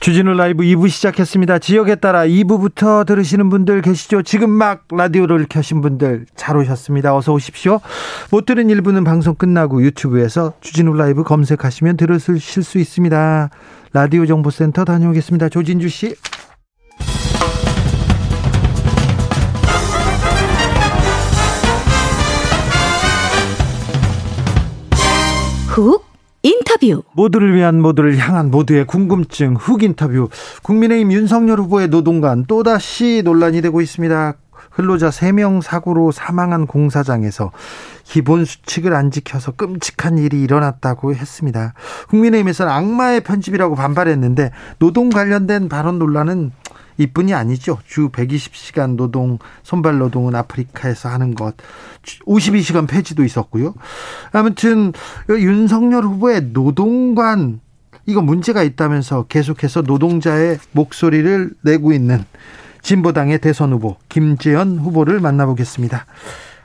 주진우 라이브 2부 시작했습니다. 지역에 따라 2부부터 들으시는 분들 계시죠? 지금 막 라디오를 켜신 분들 잘 오셨습니다. 어서 오십시오. 못 들은 1부는 방송 끝나고 유튜브에서 주진우 라이브 검색하시면 들으실 수 있습니다. 라디오 정보센터 다녀오겠습니다. 조진주 씨. 훅 인터뷰. 모두를 위한, 모두를 향한, 모두의 궁금증. 훅 인터뷰. 국민의힘 윤석열 후보의 노동관 또다시 논란이 되고 있습니다. 근로자 3명 사고로 사망한 공사장에서 기본 수칙을 안 지켜서 끔찍한 일이 일어났다고 했습니다. 국민의힘에서는 악마의 편집이라고 반발했는데, 노동 관련된 발언 논란은 이뿐이 아니죠. 주 120시간 노동, 선발 노동은 아프리카에서 하는 것, 52시간 폐지도 있었고요. 아무튼 윤석열 후보의 노동관, 이거 문제가 있다면서 계속해서 노동자의 목소리를 내고 있는 진보당의 대선 후보 김재현 후보를 만나보겠습니다.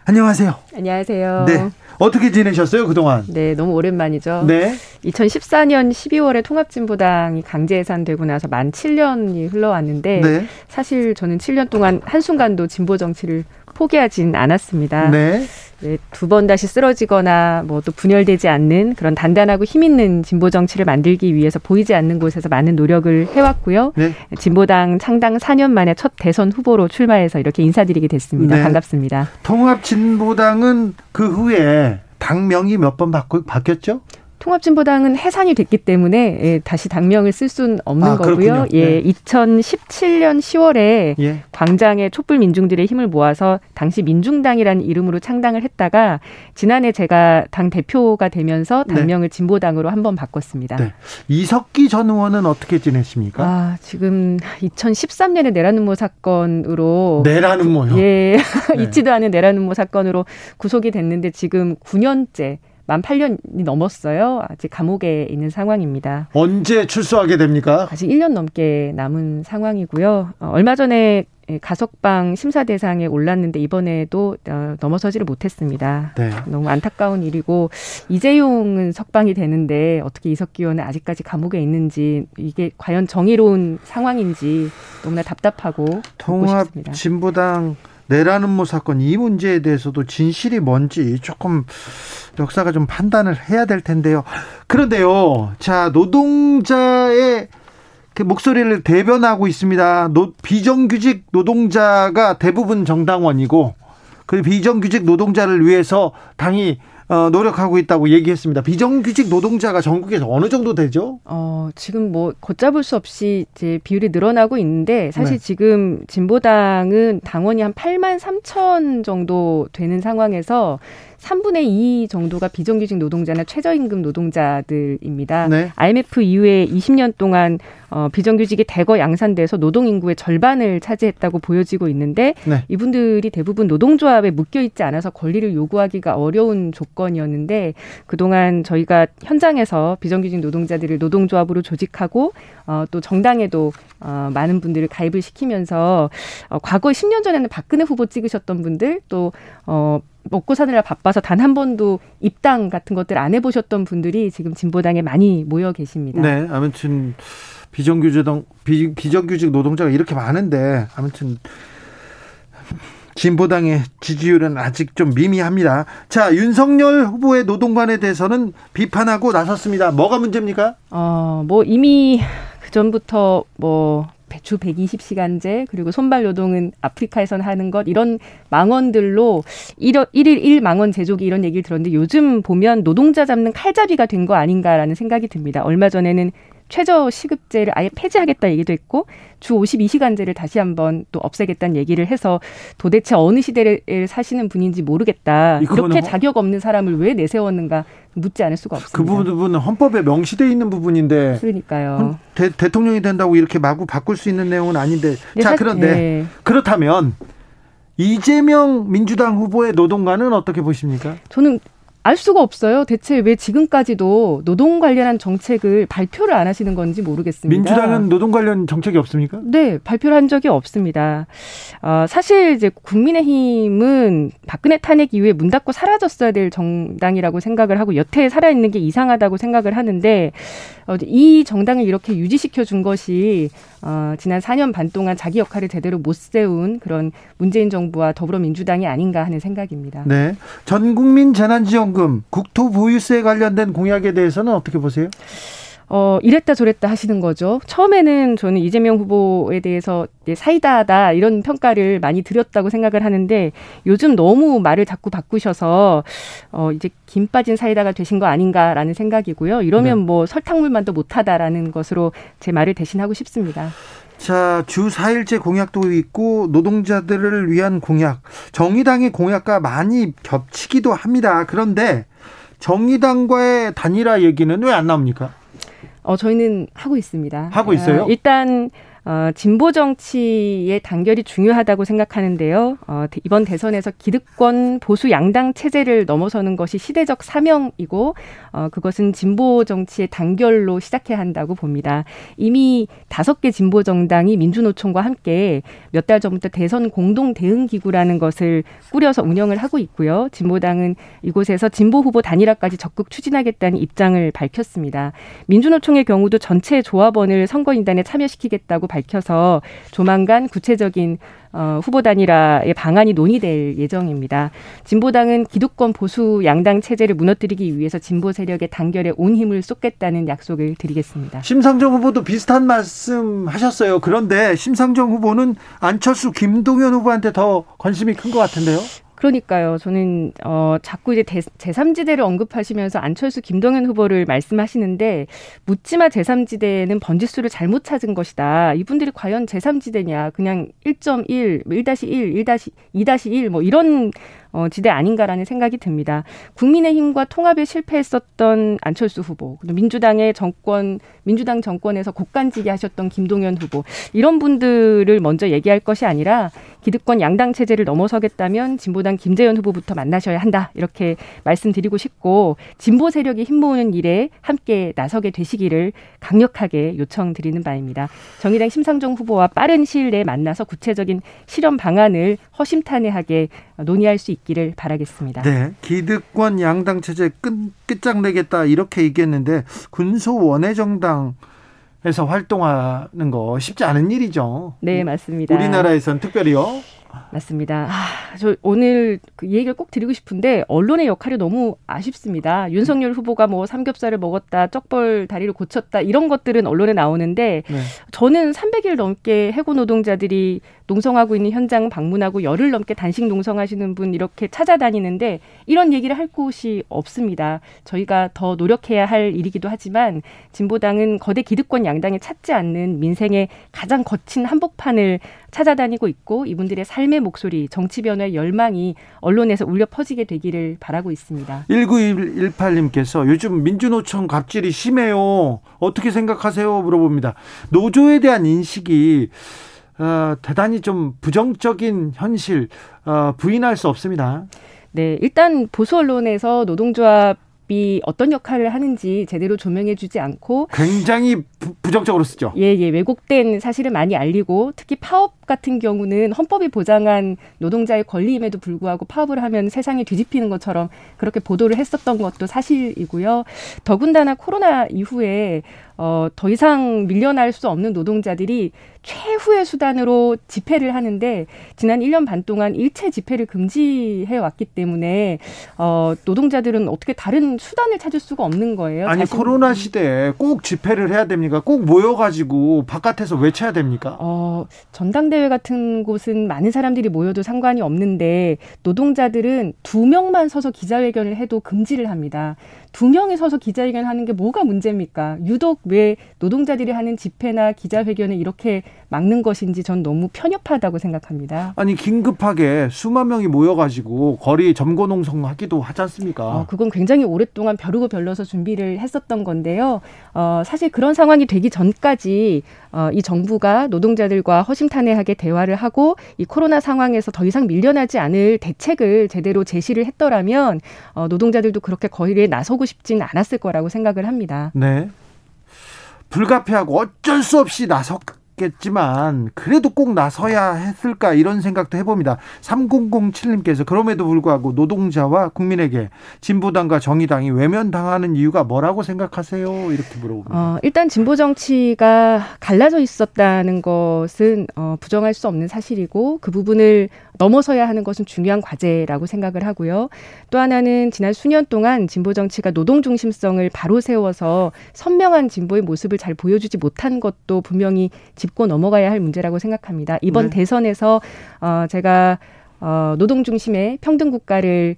안녕하세요. 안녕하세요. 네. 어떻게 지내셨어요, 그동안? 네, 너무 오랜만이죠. 네. 2014년 12월에 통합진보당이 강제 해산되고 나서 만 7년이 흘러왔는데, 네, 사실 저는 7년 동안 한순간도 진보 정치를 포기하진 않았습니다. 네. 네, 두 번 다시 쓰러지거나 뭐 또 분열되지 않는 그런 단단하고 힘 있는 진보 정치를 만들기 위해서 보이지 않는 곳에서 많은 노력을 해왔고요. 네. 진보당 창당 4년 만에 첫 대선 후보로 출마해서 이렇게 인사드리게 됐습니다. 네. 반갑습니다. 통합진보당은 그 후에 당명이 몇 번 바뀌었죠? 통합진보당은 해산이 됐기 때문에, 예, 다시 당명을 쓸 수는 없는 거고요. 예, 네. 2017년 10월에 예, 광장에 촛불 민중들의 힘을 모아서 당시 민중당이라는 이름으로 창당을 했다가 지난해 제가 당 대표가 되면서 당명을, 네, 진보당으로 한번 바꿨습니다. 네. 이석기 전 의원은 어떻게 지내십니까? 지금 2013년에 내란음모 사건으로, 내란음모요? 예, 네. 잊지도 않은 내란음모 사건으로 구속이 됐는데 지금 9년째. 만 8년이 넘었어요. 아직 감옥에 있는 상황입니다. 언제 출소하게 됩니까? 아직 1년 넘게 남은 상황이고요. 얼마 전에 가석방 심사 대상에 올랐는데 이번에도 넘어서지를 못했습니다. 네. 너무 안타까운 일이고, 이재용은 석방이 되는데 어떻게 이석기 의원은 아직까지 감옥에 있는지, 이게 과연 정의로운 상황인지 너무나 답답하고 통합 진보당 내란음모 사건, 이 문제에 대해서도 진실이 뭔지 조금 역사가 좀 판단을 해야 될 텐데요. 그런데요, 자, 노동자의 그 목소리를 대변하고 있습니다. 비정규직 노동자가 대부분 정당원이고, 그 비정규직 노동자를 위해서 당이 노력하고 있다고 얘기했습니다. 비정규직 노동자가 전국에서 어느 정도 되죠? 지금 뭐 걷잡을 수 없이 이제 비율이 늘어나고 있는데, 사실 네, 지금 진보당은 당원이 한 8만 3천 정도 되는 상황에서 3분의 2 정도가 비정규직 노동자나 최저임금 노동자들입니다. 네. IMF 이후에 20년 동안 비정규직이 대거 양산돼서 노동인구의 절반을 차지했다고 보여지고 있는데, 네, 이분들이 대부분 노동조합에 묶여있지 않아서 권리를 요구하기가 어려운 조건이었는데, 그동안 저희가 현장에서 비정규직 노동자들을 노동조합으로 조직하고 또 정당에도 많은 분들을 가입을 시키면서 과거 10년 전에는 박근혜 후보 찍으셨던 분들, 또 먹고 사느라 바빠서 단 한 번도 입당 같은 것들 안 해보셨던 분들이 지금 진보당에 많이 모여 계십니다. 네, 아무튼 비정규직 노동자가 이렇게 많은데, 아무튼 진보당의 지지율은 아직 좀 미미합니다. 자, 윤석열 후보의 노동관에 대해서는 비판하고 나섰습니다. 뭐가 문제입니까? 뭐 이미 그 전부터 뭐 주 120시간제, 그리고 손발 노동은 아프리카에선 하는 것, 이런 망언들로 1일 1망언 제조기, 이런 얘기를 들었는데, 요즘 보면 노동자 잡는 칼잡이가 된 거 아닌가라는 생각이 듭니다. 얼마 전에는 최저시급제를 아예 폐지하겠다 얘기도 했고, 주 52시간제를 다시 한번 또 없애겠다는 얘기를 해서 도대체 어느 시대를 사시는 분인지 모르겠다, 이렇게 자격 없는 사람을 왜 내세웠는가 묻지 않을 수가 없습니다. 그 부분은 헌법에 명시되어 있는 부분인데, 그러니까요, 대통령이 된다고 이렇게 마구 바꿀 수 있는 내용은 아닌데. 네, 자, 그런데 네, 그렇다면 이재명 민주당 후보의 노동관은 어떻게 보십니까? 저는 알 수가 없어요. 대체 왜 지금까지도 노동 관련한 정책을 발표를 안 하시는 건지 모르겠습니다. 민주당은 노동 관련 정책이 없습니까? 네, 발표를 한 적이 없습니다. 사실 이제 국민의힘은 박근혜 탄핵 이후에 문 닫고 사라졌어야 될 정당이라고 생각을 하고 여태 살아있는 게 이상하다고 생각을 하는데 이 정당을 이렇게 유지시켜준 것이 지난 4년 반 동안 자기 역할을 제대로 못 세운 그런 문재인 정부와 더불어민주당이 아닌가 하는 생각입니다. 네, 전 국민 재난지원금, 국토보유세 관련된 공약에 대해서는 어떻게 보세요? 이랬다 저랬다 하시는 거죠. 처음에는 저는 이재명 후보에 대해서 사이다다 이런 평가를 많이 드렸다고 생각을 하는데 요즘 너무 말을 자꾸 바꾸셔서 이제 김 빠진 사이다가 되신 거 아닌가라는 생각이고요. 이러면 네. 뭐 설탕물만도 못하다라는 것으로 제 말을 대신하고 싶습니다. 자, 주 4일제 공약도 있고 노동자들을 위한 공약, 정의당의 공약과 많이 겹치기도 합니다. 그런데 정의당과의 단일화 얘기는 왜 안 나옵니까? 저희는 하고 있습니다. 하고 있어요? 일단 진보 정치의 단결이 중요하다고 생각하는데요. 이번 대선에서 기득권 보수 양당 체제를 넘어서는 것이 시대적 사명이고 그것은 진보 정치의 단결로 시작해야 한다고 봅니다. 이미 5개 진보 정당이 민주노총과 함께 몇 달 전부터 대선 공동 대응 기구라는 것을 꾸려서 운영을 하고 있고요. 진보당은 이곳에서 진보 후보 단일화까지 적극 추진하겠다는 입장을 밝혔습니다. 민주노총의 경우도 전체 조합원을 선거인단에 참여시키겠다고 밝혀서 조만간 구체적인 후보 단일화의 방안이 논의될 예정입니다. 진보당은 기득권 보수 양당 체제를 무너뜨리기 위해서 진보 세력의 단결에 온 힘을 쏟겠다는 약속을 드리겠습니다. 심상정 후보도 비슷한 말씀 하셨어요. 그런데 심상정 후보는 안철수, 김동연 후보한테 더 관심이 큰 것 같은데요. 그러니까요. 저는 자꾸 이제 제3지대를 언급하시면서 안철수, 김동연 후보를 말씀하시는데 묻지마 제3지대는 번지수를 잘못 찾은 것이다. 이분들이 과연 제3지대냐. 그냥 1.1, 1-1, 2-2-1 뭐 이런 지대 아닌가라는 생각이 듭니다. 국민의힘과 통합에 실패했었던 안철수 후보, 그리고 민주당 정권에서 곡간지게 하셨던 김동연 후보, 이런 분들을 먼저 얘기할 것이 아니라 기득권 양당 체제를 넘어서겠다면 진보당 김재현 후보부터 만나셔야 한다. 이렇게 말씀드리고 싶고 진보 세력이 힘모으는 일에 함께 나서게 되시기를 강력하게 요청드리는 바입니다. 정의당 심상정 후보와 빠른 시일 내에 만나서 구체적인 실현 방안을 허심탄회하게 논의할 수 있기를 바라겠습니다. 네, 기득권 양당 체제 끝장내겠다 이렇게 얘기했는데 군소 원외 정당 에서 활동하는 거 쉽지 않은 일이죠. 네, 맞습니다. 우리나라에선 특별히요. 맞습니다. 저 오늘 이 얘기를 꼭 드리고 싶은데 언론의 역할이 너무 아쉽습니다. 윤석열 후보가 뭐 삼겹살을 먹었다, 쩍벌 다리를 고쳤다 이런 것들은 언론에 나오는데 네. 저는 300일 넘게 해고 노동자들이 농성하고 있는 현장 방문하고 열흘 넘게 단식 농성하시는 분 이렇게 찾아다니는데 이런 얘기를 할 곳이 없습니다. 저희가 더 노력해야 할 일이기도 하지만 진보당은 거대 기득권 양당이 찾지 않는 민생의 가장 거친 한복판을 찾아다니고 있고 이분들의 삶의 목소리, 정치 변화의 열망이 언론에서 울려 퍼지게 되기를 바라고 있습니다. 19118님께서 요즘 민주노총 갑질이 심해요. 어떻게 생각하세요? 물어봅니다. 노조에 대한 인식이 대단히 좀 부정적인 현실 부인할 수 없습니다. 네, 일단 보수 언론에서 노동조합이 어떤 역할을 하는지 제대로 조명해주지 않고 굉장히 부정적으로 쓰죠. 예, 왜곡된 사실을 많이 알리고 특히 파업 같은 경우는 헌법이 보장한 노동자의 권리임에도 불구하고 파업을 하면 세상이 뒤집히는 것처럼 그렇게 보도를 했었던 것도 사실이고요. 더군다나 코로나 이후에 더 이상 밀려날 수 없는 노동자들이 최후의 수단으로 집회를 하는데 지난 1년 반 동안 일체 집회를 금지해왔기 때문에 노동자들은 어떻게 다른 수단을 찾을 수가 없는 거예요. 아니 코로나 시대에 꼭 집회를 해야 됩니까? 꼭 모여가지고 바깥에서 외쳐야 됩니까? 전당대회 같은 곳은 많은 사람들이 모여도 상관이 없는데 노동자들은 2명만 서서 기자회견을 해도 금지를 합니다. 2명이 서서 기자회견 하는 게 뭐가 문제입니까? 유독 왜 노동자들이 하는 집회나 기자회견을 이렇게 막는 것인지 전 너무 편협하다고 생각합니다. 아니 긴급하게 수만 명이 모여가지고 거리 점거 농성하기도 하지 않습니까? 그건 굉장히 오랫동안 벼르고 별러서 준비를 했었던 건데요. 사실 그런 상황이 되기 전까지 이 정부가 노동자들과 허심탄회하게 냉정하게 대화를 하고 이 코로나 상황에서 더 이상 밀려나지 않을 대책을 제대로 제시를 했더라면 노동자들도 그렇게 거리에 나서고 싶진 않았을 거라고 생각을 합니다. 네. 불가피하고 어쩔 수 없이 나섰겠지만 그래도 꼭 나서야 했을까 이런 생각도 해봅니다. 3007님께서 그럼에도 불구하고 노동자와 국민에게 진보당과 정의당이 외면당하는 이유가 뭐라고 생각하세요? 이렇게 물어봅니다. 일단 진보 정치가 갈라져 있었다는 것은 부정할 수 없는 사실이고 그 부분을 넘어서야 하는 것은 중요한 과제라고 생각을 하고요. 또 하나는 지난 수년 동안 진보 정치가 노동 중심성을 바로 세워서 선명한 진보의 모습을 잘 보여주지 못한 것도 분명히 짚고 넘어가야 할 문제라고 생각합니다. 이번 대선에서 제가 노동 중심의 평등 국가를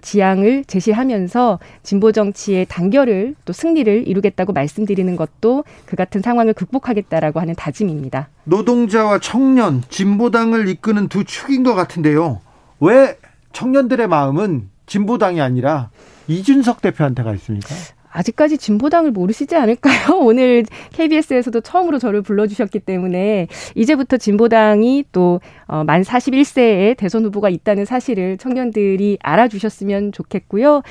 지향을 제시하면서 진보 정치의 단결을 또 승리를 이루겠다고 말씀드리는 것도 그 같은 상황을 극복하겠다라고 하는 다짐입니다. 노동자와 청년, 진보당을 이끄는 두 축인 것 같은데요. 왜 청년들의 마음은 진보당이 아니라 이준석 대표한테 가 있습니까? 아직까지 진보당을 모르시지 않을까요? 오늘 KBS에서도 처음으로 저를 불러주셨기 때문에 이제부터 진보당이 또 만 41세의 대선 후보가 있다는 사실을 청년들이 알아주셨으면 좋겠고요.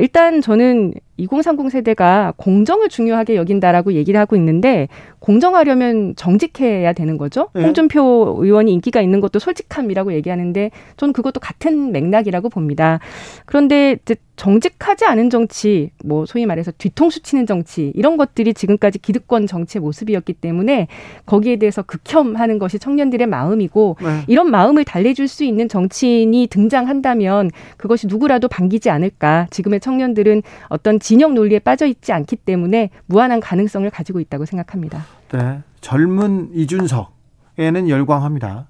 일단 저는 2030 세대가 공정을 중요하게 여긴다라고 얘기를 하고 있는데 공정하려면 정직해야 되는 거죠. 네. 홍준표 의원이 인기가 있는 것도 솔직함이라고 얘기하는데 저는 그것도 같은 맥락이라고 봅니다. 그런데 이제 정직하지 않은 정치, 뭐 소위 말해서 뒤통수 치는 정치 이런 것들이 지금까지 기득권 정치의 모습이었기 때문에 거기에 대해서 극혐하는 것이 청년들의 마음이고 네. 이런 마음을 달래줄 수 있는 정치인이 등장한다면 그것이 누구라도 반기지 않을까. 지금의 청년들은 어떤 진영 논리에 빠져 있지 않기 때문에 무한한 가능성을 가지고 있다고 생각합니다. 네, 젊은 이준석에는 열광합니다.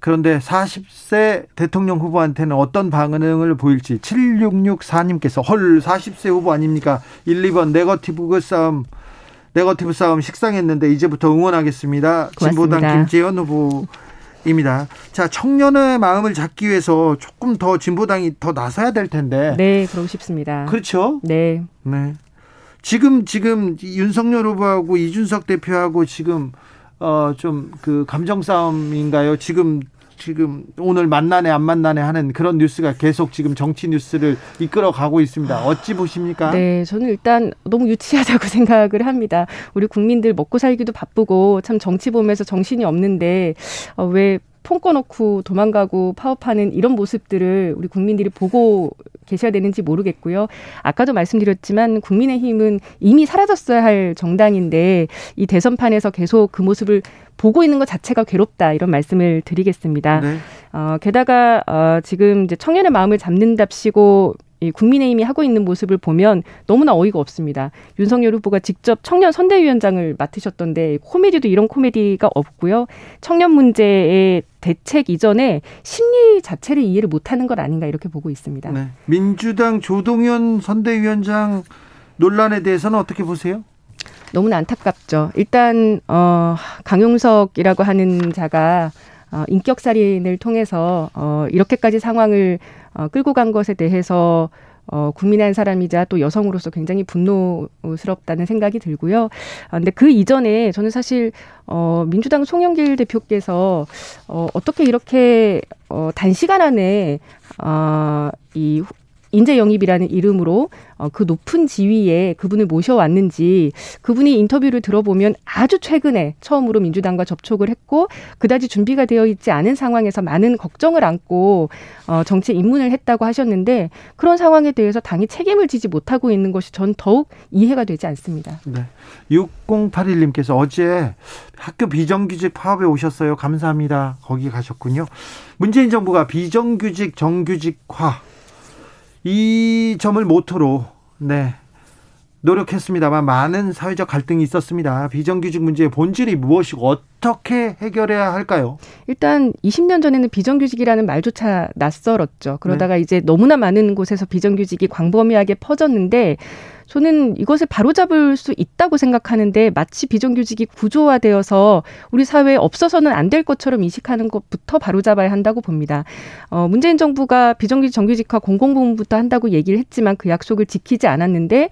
그런데 40세 대통령 후보한테는 어떤 반응을 보일지 7664님께서 헐 40세 후보 아닙니까? 1, 2번 네거티브 싸움 식상했는데 이제부터 응원하겠습니다. 고맙습니다. 진보당 김재현 후보. 입니다. 자, 청년의 마음을 잡기 위해서 조금 더 진보당이 더 나서야 될 텐데. 네, 그러고 싶습니다. 그렇죠? 네. 네. 지금 윤석열 후보하고 이준석 대표하고 지금 좀 그 감정 싸움인가요? 지금 오늘 만나네 안 만나네 하는 그런 뉴스가 계속 지금 정치 뉴스를 이끌어가고 있습니다. 어찌 보십니까? 네, 저는 일단 너무 유치하다고 생각을 합니다. 우리 국민들 먹고 살기도 바쁘고 참 정치 보면서 정신이 없는데 왜 폰 꺼놓고 도망가고 파업하는 이런 모습들을 우리 국민들이 보고 계셔야 되는지 모르겠고요. 아까도 말씀드렸지만 국민의힘은 이미 사라졌어야 할 정당인데 이 대선판에서 계속 그 모습을 보고 있는 것 자체가 괴롭다 이런 말씀을 드리겠습니다. 네. 게다가 지금 이제 청년의 마음을 잡는답시고 이 국민의힘이 하고 있는 모습을 보면 너무나 어이가 없습니다. 윤석열 후보가 직접 청년 선대위원장을 맡으셨던데 코미디도 이런 코미디가 없고요. 청년 문제의 대책 이전에 심리 자체를 이해를 못하는 것 아닌가 이렇게 보고 있습니다. 네. 민주당 조동연 선대위원장 논란에 대해서는 어떻게 보세요? 너무나 안타깝죠. 일단 강용석이라고 하는 자가 인격살인을 통해서 이렇게까지 상황을 끌고 간 것에 대해서 국민한 사람이자 또 여성으로서 굉장히 분노스럽다는 생각이 들고요. 그런데 그 이전에 저는 사실 민주당 송영길 대표께서 어떻게 이렇게 단시간 안에 이 인재 영입이라는 이름으로 그 높은 지위에 그분을 모셔왔는지 그분이 인터뷰를 들어보면 아주 최근에 처음으로 민주당과 접촉을 했고 그다지 준비가 되어 있지 않은 상황에서 많은 걱정을 안고 정치에 입문을 했다고 하셨는데 그런 상황에 대해서 당이 책임을 지지 못하고 있는 것이 전 더욱 이해가 되지 않습니다. 네. 6081님께서 어제 학교 비정규직 파업에 오셨어요. 감사합니다. 거기 가셨군요. 문재인 정부가 비정규직 정규직화 이 점을 모토로 네, 노력했습니다만 많은 사회적 갈등이 있었습니다. 비정규직 문제의 본질이 무엇이고 어떻게 해결해야 할까요? 일단 20년 전에는 비정규직이라는 말조차 낯설었죠. 그러다가 이제 너무나 많은 곳에서 비정규직이 광범위하게 퍼졌는데 저는 이것을 바로잡을 수 있다고 생각하는데 마치 비정규직이 구조화되어서 우리 사회에 없어서는 안 될 것처럼 인식하는 것부터 바로잡아야 한다고 봅니다. 문재인 정부가 비정규직 정규직화 공공부문부터 한다고 얘기를 했지만 그 약속을 지키지 않았는데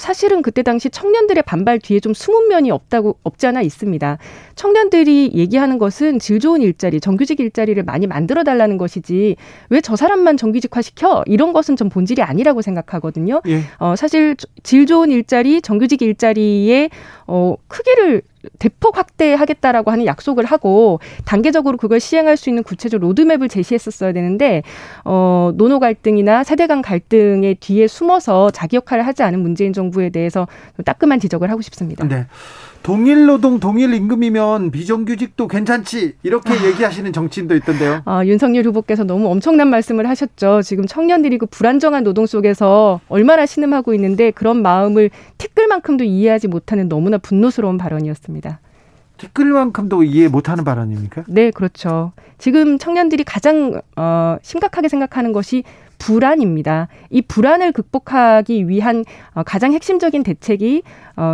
사실은 그때 당시 청년들의 반발 뒤에 좀 숨은 면이 없지 않아 있습니다. 청년들이 얘기하는 것은 질 좋은 일자리, 정규직 일자리를 많이 만들어달라는 것이지 왜 저 사람만 정규직화시켜? 이런 것은 좀 본질이 아니라고 생각하거든요. 예. 사실 질 좋은 일자리, 정규직 일자리의 크기를 대폭 확대하겠다라고 하는 약속을 하고 단계적으로 그걸 시행할 수 있는 구체적 로드맵을 제시했었어야 되는데 노노 갈등이나 세대 간 갈등의 뒤에 숨어서 자기 역할을 하지 않은 문재인 정부에 대해서 따끔한 지적을 하고 싶습니다. 네. 동일 노동 동일 임금이면 비정규직도 괜찮지 이렇게 얘기하시는 정치인도 있던데요. 윤석열 후보께서 너무 엄청난 말씀을 하셨죠. 지금 청년들이 그 불안정한 노동 속에서 얼마나 신음하고 있는데 그런 마음을 티끌만큼도 이해하지 못하는 너무나 분노스러운 발언이었습니다. 티끌만큼도 이해 못하는 발언입니까? 네, 그렇죠. 지금 청년들이 가장 심각하게 생각하는 것이 불안입니다. 이 불안을 극복하기 위한 가장 핵심적인 대책이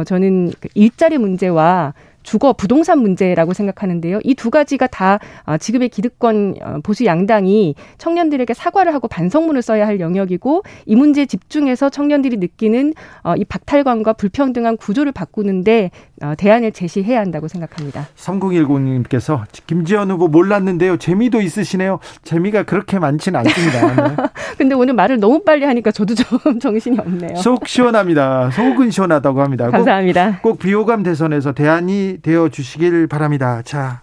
저는 일자리 문제와 주거, 부동산 문제라고 생각하는데요. 이 두 가지가 다 지금의 기득권 보수 양당이 청년들에게 사과를 하고 반성문을 써야 할 영역이고 이 문제에 집중해서 청년들이 느끼는 이 박탈감과 불평등한 구조를 바꾸는데 대안을 제시해야 한다고 생각합니다. 3019님께서 김재현 후보 몰랐는데요. 재미도 있으시네요. 재미가 그렇게 많지는 않습니다. 근데 오늘 말을 너무 빨리 하니까 저도 좀 정신이 없네요. 속 시원합니다. 속은 시원하다고 합니다. 감사합니다. 꼭 비호감 대선에서 대안이 되어 주시길 바랍니다. 자,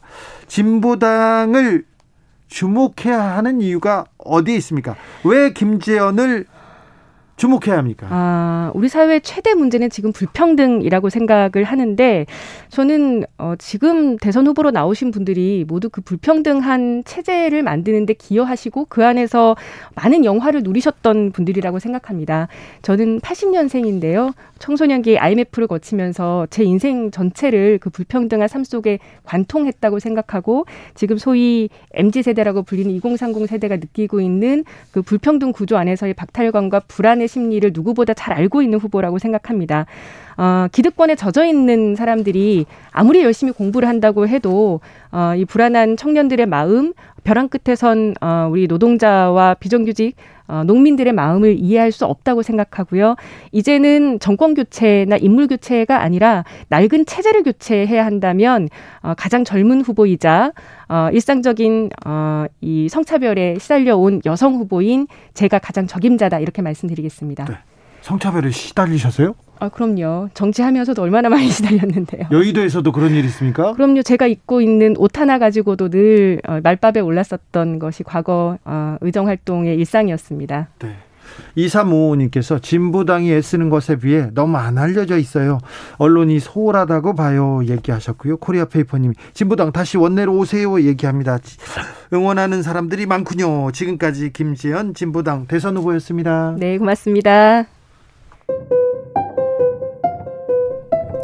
진보당을 주목해야 하는 이유가 어디에 있습니까? 왜 김재현을 주목해야 합니까? 우리 사회의 최대 문제는 지금 불평등이라고 생각을 하는데 저는 지금 대선 후보로 나오신 분들이 모두 그 불평등한 체제를 만드는 데 기여하시고 그 안에서 많은 영화를 누리셨던 분들이라고 생각합니다. 저는 80년생인데요. 청소년기에 IMF를 거치면서 제 인생 전체를 그 불평등한 삶 속에 관통했다고 생각하고 지금 소위 MZ세대라고 불리는 2030 세대가 느끼고 있는 그 불평등 구조 안에서의 박탈감과 불안의 심리를 누구보다 잘 알고 있는 후보라고 생각합니다. 기득권에 젖어 있는 사람들이 아무리 열심히 공부를 한다고 해도 이 불안한 청년들의 마음, 벼랑 끝에선 우리 노동자와 비정규직 농민들의 마음을 이해할 수 없다고 생각하고요. 이제는 정권 교체나 인물 교체가 아니라 낡은 체제를 교체해야 한다면 가장 젊은 후보이자 일상적인 이 성차별에 시달려 온 여성 후보인 제가 가장 적임자다 이렇게 말씀드리겠습니다. 네. 성차별에 시달리셨어요? 그럼요. 정치하면서도 얼마나 많이 시달렸는데요. 여의도에서도 그런 일이 있습니까? 그럼요. 제가 입고 있는 옷 하나 가지고도 늘 말밥에 올랐었던 것이 과거 의정활동의 일상이었습니다. 네. 2355님께서 진보당이 애쓰는 것에 비해 너무 안 알려져 있어요. 언론이 소홀하다고 봐요. 얘기하셨고요. 코리아페이퍼님이 진보당 다시 원내로 오세요. 얘기합니다. 응원하는 사람들이 많군요. 지금까지 김재현 진보당 대선 후보였습니다. 네, 고맙습니다.